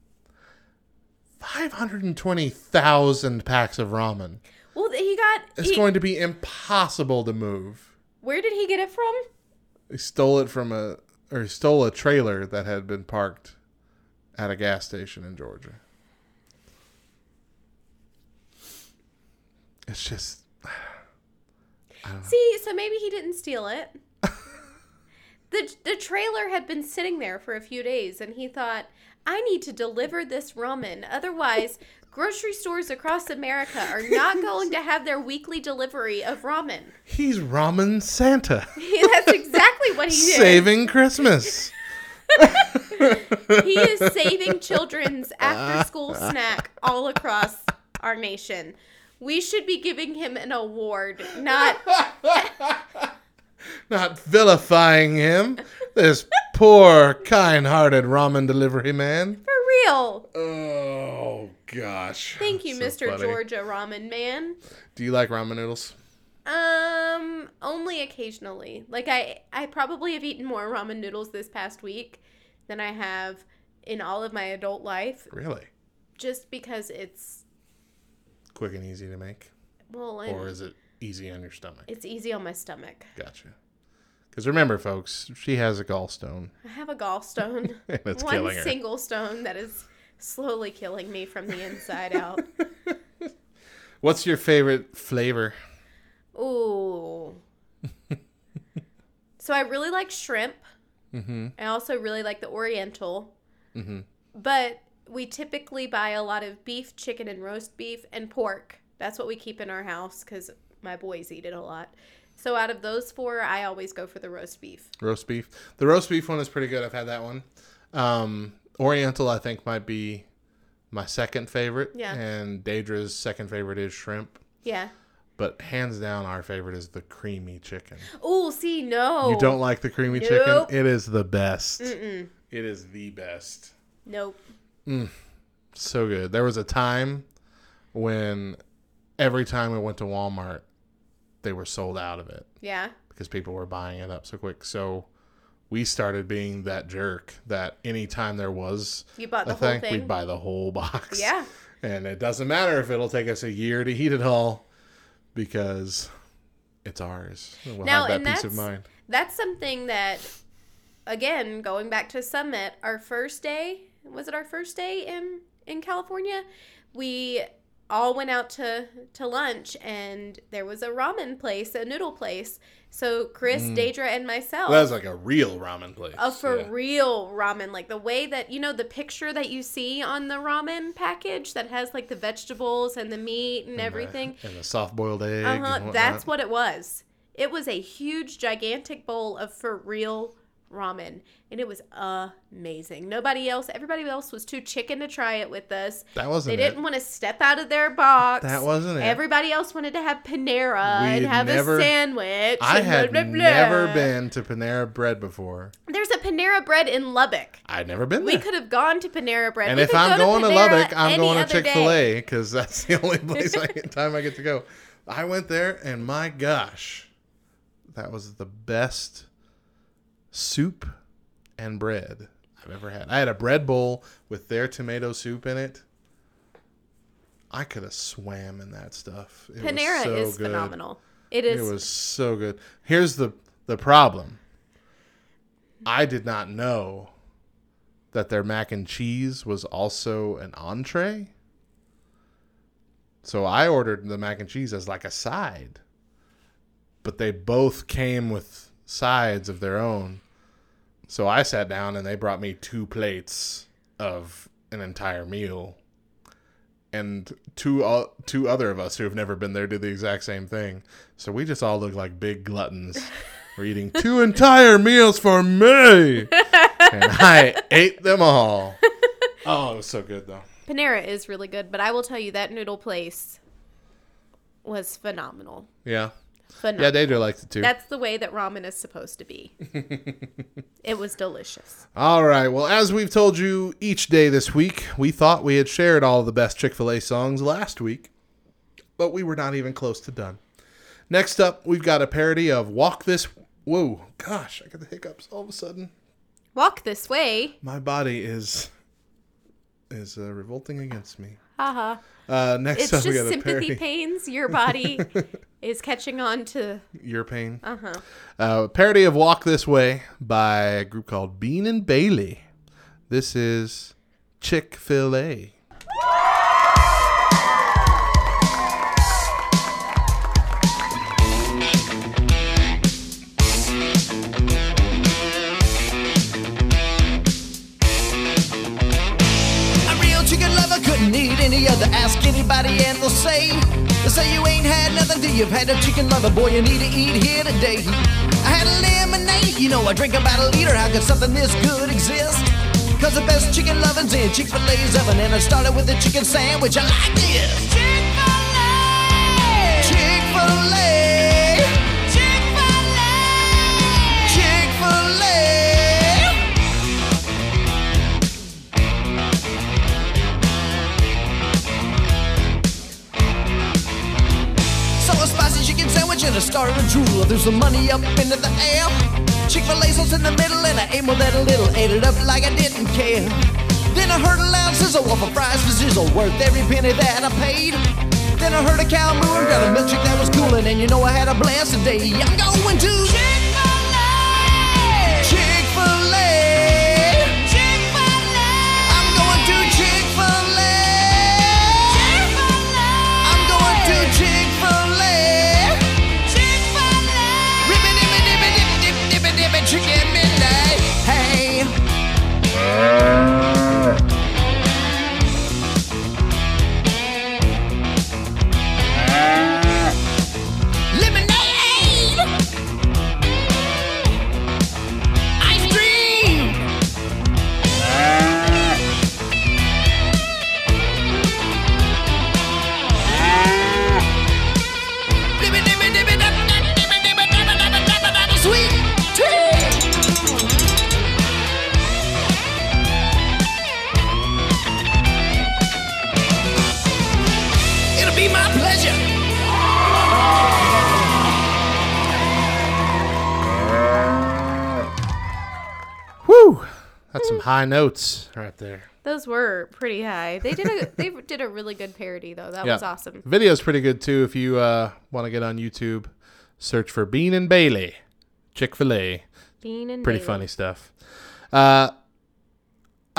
520,000 packs of ramen. Well, he got... It's going to be impossible to move. Where did he get it from? He stole it from a... Or he stole a trailer that had been parked at a gas station in Georgia. It's just... I don't know. So maybe he didn't steal it. The trailer had been sitting there for a few days, and he thought, I need to deliver this ramen. Otherwise, grocery stores across America are not going to have their weekly delivery of ramen. He's ramen Santa. That's exactly what he is. Saving Christmas. He is saving children's after-school snack all across our nation. We should be giving him an award, not... Not vilifying him, this poor, kind-hearted ramen delivery man. For real. Oh, gosh. Thank you, Mr. Funny. Georgia Ramen Man. Do you like ramen noodles? Only occasionally. Like, I probably have eaten more ramen noodles this past week than I have in all of my adult life. Really? Just because it's... Quick and easy to make? Well, or is it... Easy on your stomach. It's easy on my stomach. Gotcha. Because remember, folks, she has a gallstone. I have a gallstone. And it's killing her. One single stone that is slowly killing me from the inside out. What's your favorite flavor? Ooh. So I really like shrimp. Mm-hmm. I also really like the Oriental. Mm-hmm. But we typically buy a lot of beef, chicken, and roast beef, and pork. That's what we keep in our house because... My boys eat it a lot. So out of those four, I always go for the roast beef. Roast beef. The roast beef one is pretty good. I've had that one. Oriental, I think, might be my second favorite. Yeah. And Daedra's second favorite is shrimp. Yeah. But hands down, our favorite is the creamy chicken. Oh, see, no. You don't like the creamy chicken? It is the best. Mm-mm. It is the best. Nope. Mm, so good. There was a time when every time we went to Walmart, they were sold out of it. Yeah. Because people were buying it up so quick. So we started being that jerk that anytime there was a thing, we'd buy the whole box. Yeah. And it doesn't matter if it'll take us a year to eat it all because it's ours. We'll now, have that peace of mind. That's something that, again, going back to Summit, our first day, was it our first day in California? We all went out to lunch, and there was a ramen place, a noodle place. So Chris, Daedra, and myself. Well, that was like a real ramen place. Real ramen. Like the way that, you know, the picture that you see on the ramen package that has like the vegetables and the meat and everything. And the soft-boiled egg. Uh-huh. That's what it was. It was a huge, gigantic bowl of for real ramen, and it was amazing. Everybody else was too chicken to try it with us. They didn't want to step out of their box. That wasn't it. Everybody else wanted to have Panera and have a sandwich. I had never been to Panera Bread before. There's a Panera Bread in Lubbock. I've never been there. We could have gone to Panera Bread. And if I'm going to Lubbock, I'm going to Chick-fil-A because that's the only place time I get to go. I went there, and my gosh, that was the best soup and bread I've ever had. I had a bread bowl with their tomato soup in it. I could have swam in that stuff. Panera is phenomenal. It is. It was so good. Here's the problem. I did not know that their mac and cheese was also an entree. So I ordered the mac and cheese as like a side. But they both came with sides of their own. So I sat down and they brought me 2 plates of an entire meal. And two other of us who have never been there did the exact same thing. So we just all looked like big gluttons. We're eating 2 entire meals for me. And I ate them all. Oh, it was so good though. Panera is really good, but I will tell you that noodle place was phenomenal. Yeah. Phenomenal. Yeah, they do like it too. That's the way that ramen is supposed to be. It was delicious. All right. Well, as we've told you each day this week, we thought we had shared all the best Chick-fil-A songs last week, but we were not even close to done. Next up, we've got a parody of Walk This... Whoa, gosh, I got the hiccups all of a sudden. Walk This Way. My body is revolting against me. Uh-huh. Next it's up, we got a parody. It's just sympathy pains. Your body is catching on to... Your pain. Uh-huh. Parody of Walk This Way by a group called Bean and Bailey. This is Chick-fil-A. Ask anybody and they'll say you ain't had nothing till you've had a chicken lover. Boy, you need to eat here today. I had a lemonade, you know I drink about a liter. How could something this good exist? Cause the best chicken lovin's in Chick-fil-A's oven. And I started with a chicken sandwich, I like this. Chick-fil-A! Chick-fil-A! And I started to drool. There's some money up into the air. Chick-fil-A's was in the middle, and I ate more than a little. Ate it up like I didn't care. Then I heard a loud sizzle, waffle fries for sizzle, worth every penny that I paid. Then I heard a cow moo and got a milkshake that was cooling, and you know I had a blasted day. I'm going to Chick-fil-A. Chick-fil-A. High notes right there. Those were pretty high. They did a really good parody though. That was awesome. Video's pretty good too. If you want to get on YouTube, search for Bean and Bailey, Chick-fil-A. Bean and pretty Bailey. Funny stuff. I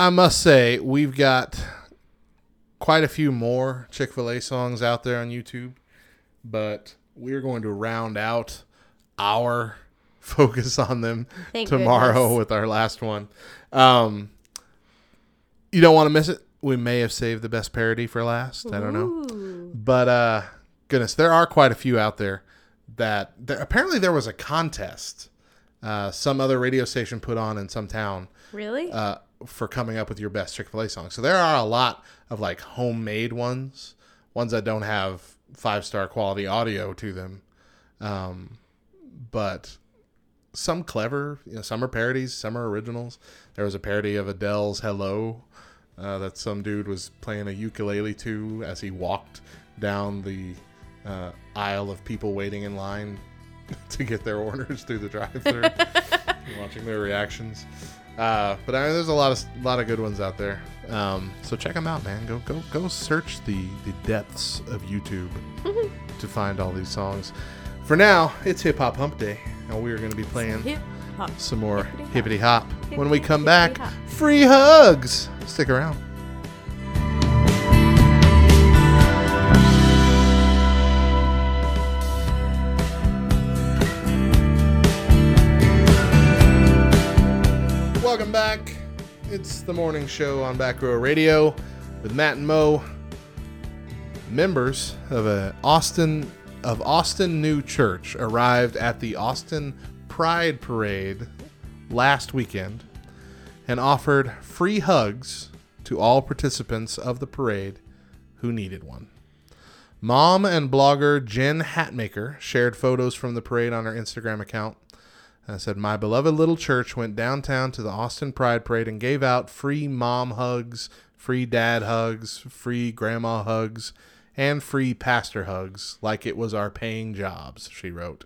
must say we've got quite a few more Chick-fil-A songs out there on YouTube, but we're going to round out our focus on them tomorrow with our last one. You don't want to miss it. We may have saved the best parody for last. I don't know. But goodness, there are quite a few out there that apparently there was a contest some other radio station put on in some town. Really? For coming up with your best Chick-fil-A song. So there are a lot of like homemade ones that don't have 5-star quality audio to them. But some clever, some are parodies, some are originals. There was a parody of Adele's Hello that some dude was playing a ukulele to as he walked down the aisle of people waiting in line to get their orders through the drive-thru, watching their reactions. But I mean, there's a lot of good ones out there. So check them out, man. Go search the depths of YouTube to find all these songs. For now, it's Hip Hop Hump Day, and we are going to be playing some more Hippity Hop. When we come back, free hugs. Stick around. Welcome back. It's the morning show on Back Row Radio with Matt and Mo, members of Austin New Church arrived at the Austin Pride Parade last weekend and offered free hugs to all participants of the parade who needed one. Mom and blogger Jen Hatmaker shared photos from the parade on her Instagram account. I said, my beloved little church went downtown to the Austin Pride Parade and gave out free mom hugs, free dad hugs, free grandma hugs, and free pastor hugs like it was our paying jobs, she wrote.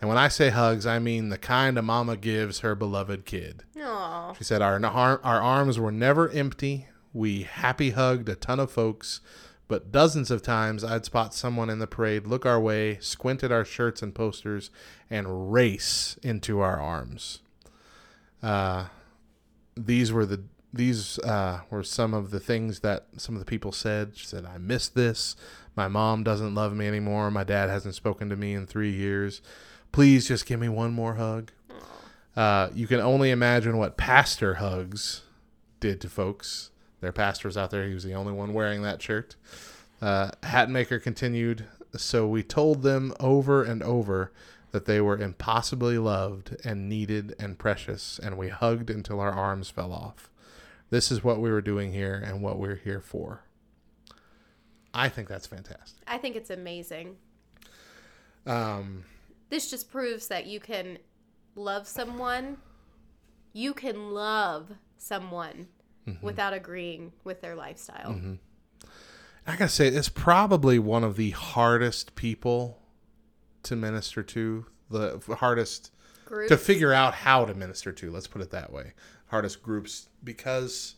And when I say hugs, I mean the kind a mama gives her beloved kid. Aww. She said, our arms were never empty. We happy hugged a ton of folks, but dozens of times I'd spot someone in the parade, look our way, squint at our shirts and posters, and race into our arms. These were some of the things that some of the people said. She said, I miss this. My mom doesn't love me anymore. My dad hasn't spoken to me in 3 years. Please just give me one more hug. You can only imagine what pastor hugs did to folks. Their pastor's out there. He was the only one wearing that shirt. Hatmaker continued, so we told them over and over that they were impossibly loved and needed and precious, and we hugged until our arms fell off. This is what we were doing here and what we're here for. I think that's fantastic. I think it's amazing. This just proves that you can love someone. You can love someone. Mm-hmm. Without agreeing with their lifestyle. Mm-hmm. I gotta say, it's probably one of the hardest people to minister to, the hardest groups to figure out how to minister to. Let's put it that way. Hardest groups, because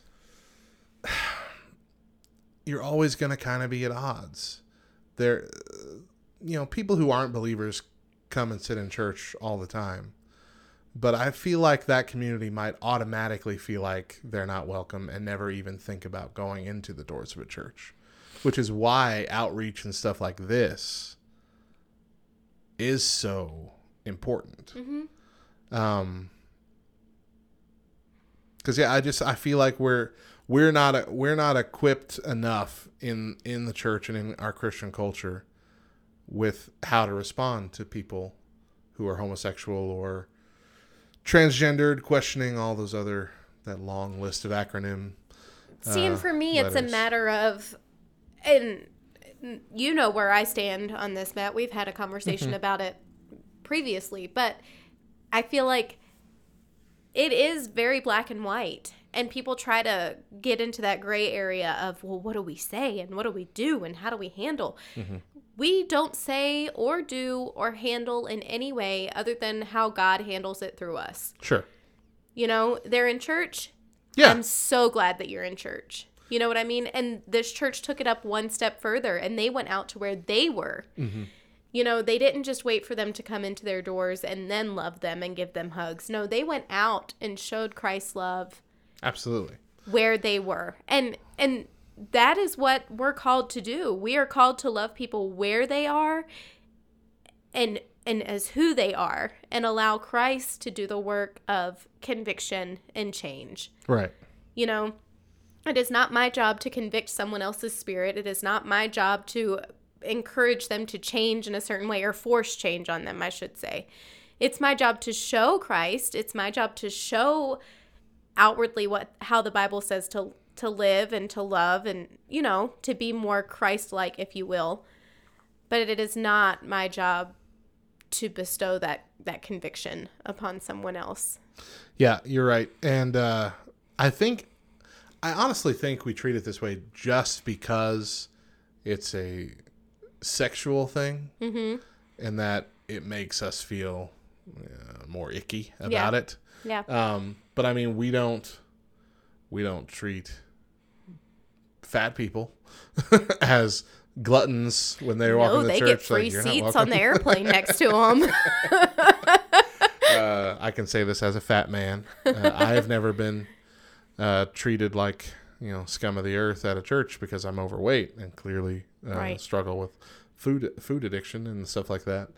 you're always going to kind of be at odds. There, you know, people who aren't believers come and sit in church all the time. But I feel like that community might automatically feel like they're not welcome and never even think about going into the doors of a church, which is why outreach and stuff like this is so important. Mm-hmm. 'Cause yeah, I feel like we're not equipped enough in the church and in our Christian culture with how to respond to people who are homosexual or transgendered, questioning, all those other, that long list of acronym. See, and for me, letters. It's a matter of, and you know where I stand on this, Matt. We've had a conversation mm-hmm. about it previously, but I feel like it is very black and white, and people try to get into that gray area of, well, what do we say and what do we do and how do we handle? Mm-hmm. We don't say or do or handle in any way other than how God handles it through us. Sure. You know, they're in church. Yeah. I'm so glad that you're in church. You know what I mean? And this church took it up one step further, and they went out to where they were. Mm-hmm. You know, they didn't just wait for them to come into their doors and then love them and give them hugs. No, they went out and showed Christ's love. Absolutely. Where they were. And that is what we're called to do. We are called to love people where they are and as who they are, and allow Christ to do the work of conviction and change. Right. You know, it is not my job to convict someone else's spirit. It is not my job to encourage them to change in a certain way or force change on them, I should say. It's my job to show Christ. It's my job to show outwardly how the Bible says to live and to love and, you know, to be more Christ-like, if you will. But it is not my job to bestow that conviction upon someone else. Yeah, you're right. And I honestly think we treat it this way just because it's a sexual thing, mm-hmm. and that it makes us feel more icky about it. Yeah. But I mean, we don't treat fat people as gluttons when they walk in the church. They get free seats on the airplane next to them. I can say this as a fat man. I have never been treated like, you know, scum of the earth at a church because I'm overweight and clearly struggle with food addiction and stuff like that.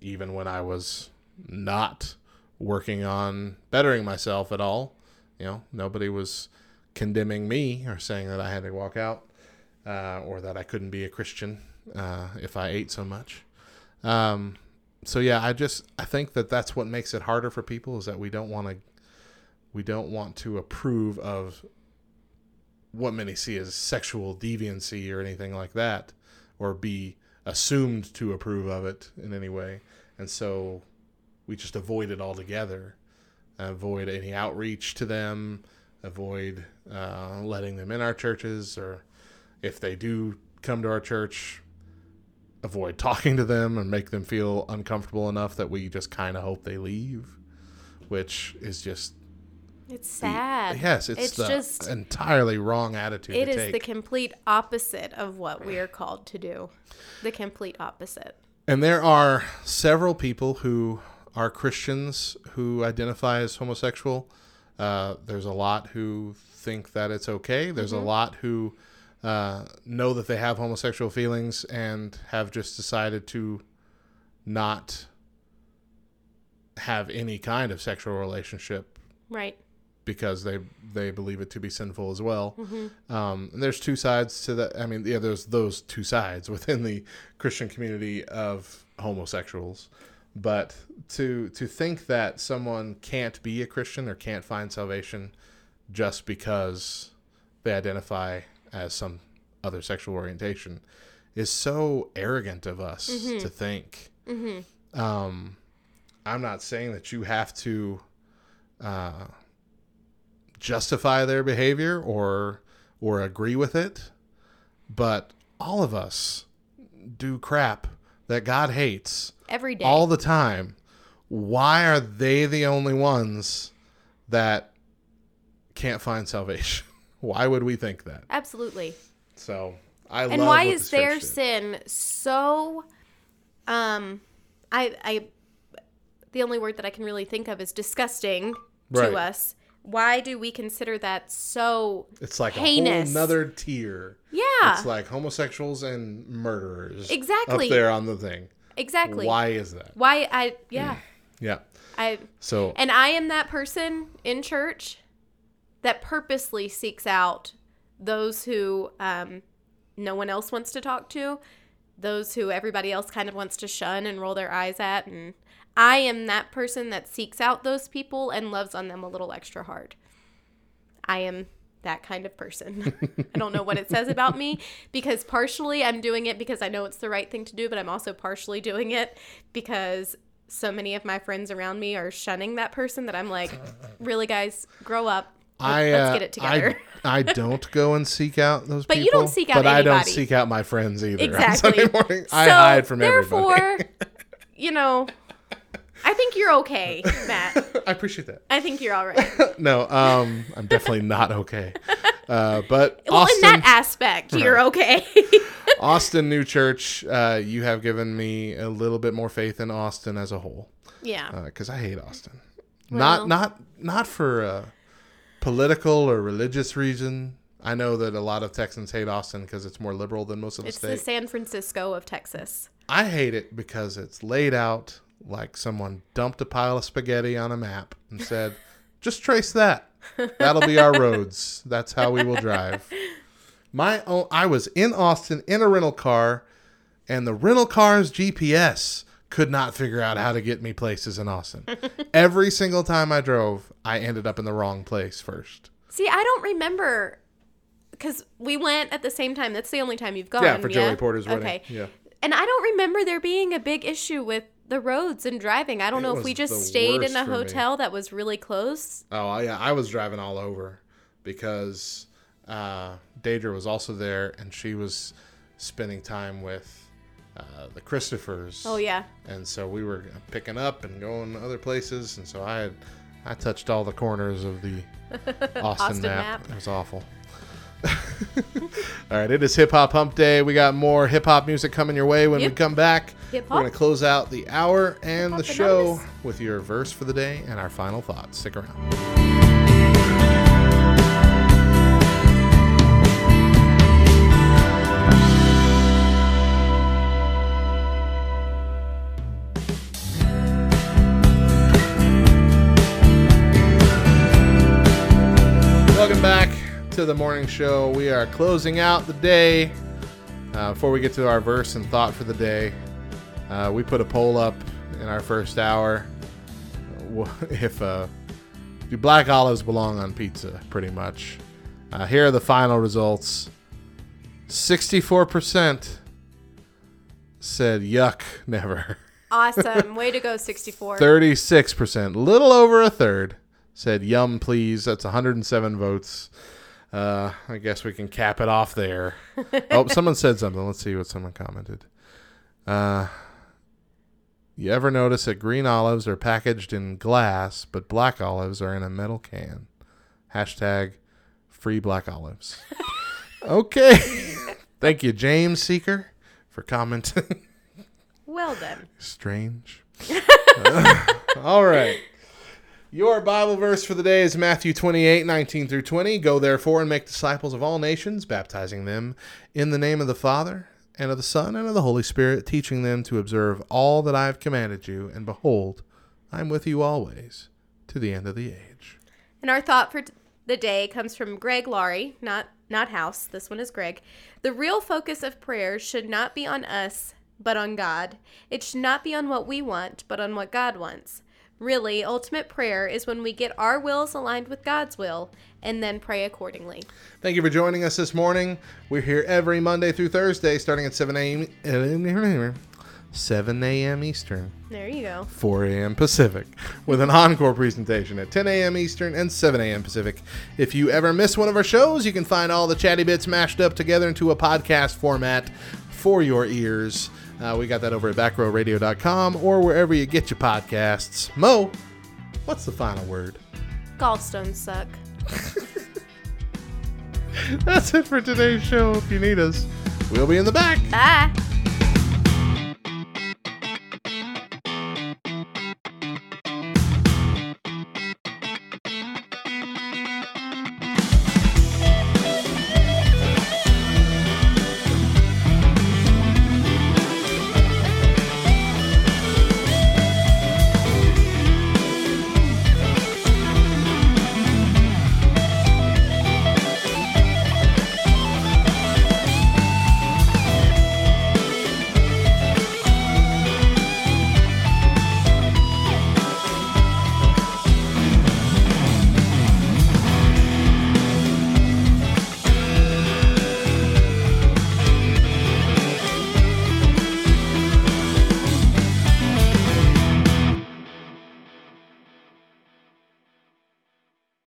Even when I was not working on bettering myself at all. You know, nobody was condemning me or saying that I had to walk out or that I couldn't be a Christian if I ate so much. I think that that's what makes it harder for people, is that we don't want to approve of what many see as sexual deviancy or anything like that. or be assumed to approve of it in any way. And so we just avoid it altogether, avoid any outreach to them, avoid letting them in our churches, or if they do come to our church, avoid talking to them and make them feel uncomfortable enough that we just kind of hope they leave, which is just... It's sad. Yes, it's the just entirely wrong attitude to take. It is the complete opposite of what we are called to do. The complete opposite. And there are several people who are Christians who identify as homosexual. There's a lot who think that it's okay. There's a lot who know that they have homosexual feelings and have just decided to not have any kind of sexual relationship. Right. Because they believe it to be sinful as well. Mm-hmm. And there's two sides to that. I mean, yeah, there's those two sides within the Christian community of homosexuals. But to think that someone can't be a Christian or can't find salvation just because they identify as some other sexual orientation is so arrogant of us to think. Mm-hmm. I'm not saying that you have to... justify their behavior or agree with it, but all of us do crap that God hates every day, all the time. Why are they the only ones that can't find salvation? Why would we think that? Absolutely. So and why is their sin so? The only word that I can really think of is disgusting to us. Why do we consider that so heinous? It's like a whole nother tier. Yeah. It's like homosexuals and murderers. Exactly. Up there on the thing. Exactly. Why is that? Why yeah. And I am that person in church that purposely seeks out those who no one else wants to talk to, those who everybody else kind of wants to shun and roll their eyes at, and I am that person that seeks out those people and loves on them a little extra hard. I am that kind of person. I don't know what it says about me, because partially I'm doing it because I know it's the right thing to do, but I'm also partially doing it because so many of my friends around me are shunning that person that I'm like, really, guys, grow up. Let's get it together. I don't go and seek out those people. But you don't seek out anybody. But I don't seek out my friends either. Exactly. On Sunday morning, I hide from everybody. Therefore, I think you're okay, Matt. I appreciate that. I think you're all right. No, I'm definitely not okay. But Austin, in that aspect, you're okay. Austin New Church, you have given me a little bit more faith in Austin as a whole. Yeah. Because I hate Austin. Well, not for a political or religious reason. I know that a lot of Texans hate Austin because it's more liberal than most of the state. It's the San Francisco of Texas. I hate it because it's laid out like someone dumped a pile of spaghetti on a map and said, just trace that. That'll be our roads. That's how we will drive. I was in Austin in a rental car, and the rental car's GPS could not figure out how to get me places in Austin. Every single time I drove, I ended up in the wrong place first. See, I don't remember, because we went at the same time. That's the only time you've gone. Yeah, for Joey Porter's wedding. Okay. Yeah. And I don't remember there being a big issue with the roads and driving. I don't know if we just stayed in a hotel that was really close. Oh, yeah. I was driving all over because Daedra was also there, and she was spending time with the Christophers. Oh, yeah. And so we were picking up and going to other places. And so I touched all the corners of the Austin map. It was awful. All right, it is Hip Hop Hump Day. We got more hip hop music coming your way when we come back. Hip-hop. We're going to close out the hour and hip-hop the show with your verse for the day and our final thoughts. Stick around. Welcome back to the morning show. We are closing out the day. Before we get to our verse and thought for the day, we put a poll up in our first hour. If do black olives belong on pizza? Pretty much. Here are the final results. 64% said, yuck, never. Awesome. Way to go, 64. 36%. Little over a third said, yum, please. That's 107 votes. I guess we can cap it off there. Oh, someone said something. Let's see what someone commented. You ever notice that green olives are packaged in glass, but black olives are in a metal can? Hashtag free black olives. Okay. Thank you, James Seeker, for commenting. Well done. Strange. All right. Your Bible verse for the day is Matthew 28:19-20. Go therefore and make disciples of all nations, baptizing them in the name of the Father and of the Son and of the Holy Spirit, teaching them to observe all that I have commanded you. And behold, I'm with you always to the end of the age. And our thought for the day comes from Greg Laurie, not House. This one is Greg. The real focus of prayer should not be on us, but on God. It should not be on what we want, but on what God wants. Really, ultimate prayer is when we get our wills aligned with God's will and then pray accordingly. Thank you for joining us this morning. We're here every Monday through Thursday starting at 7 a.m. Eastern. There you go. 4 a.m. Pacific with an encore presentation at 10 a.m. Eastern and 7 a.m. Pacific. If you ever miss one of our shows, you can find all the chatty bits mashed up together into a podcast format for your ears. We got that over at backrowradio.com or wherever you get your podcasts. Mo, what's the final word? Gallstones suck. That's it for today's show. If you need us, we'll be in the back. Bye.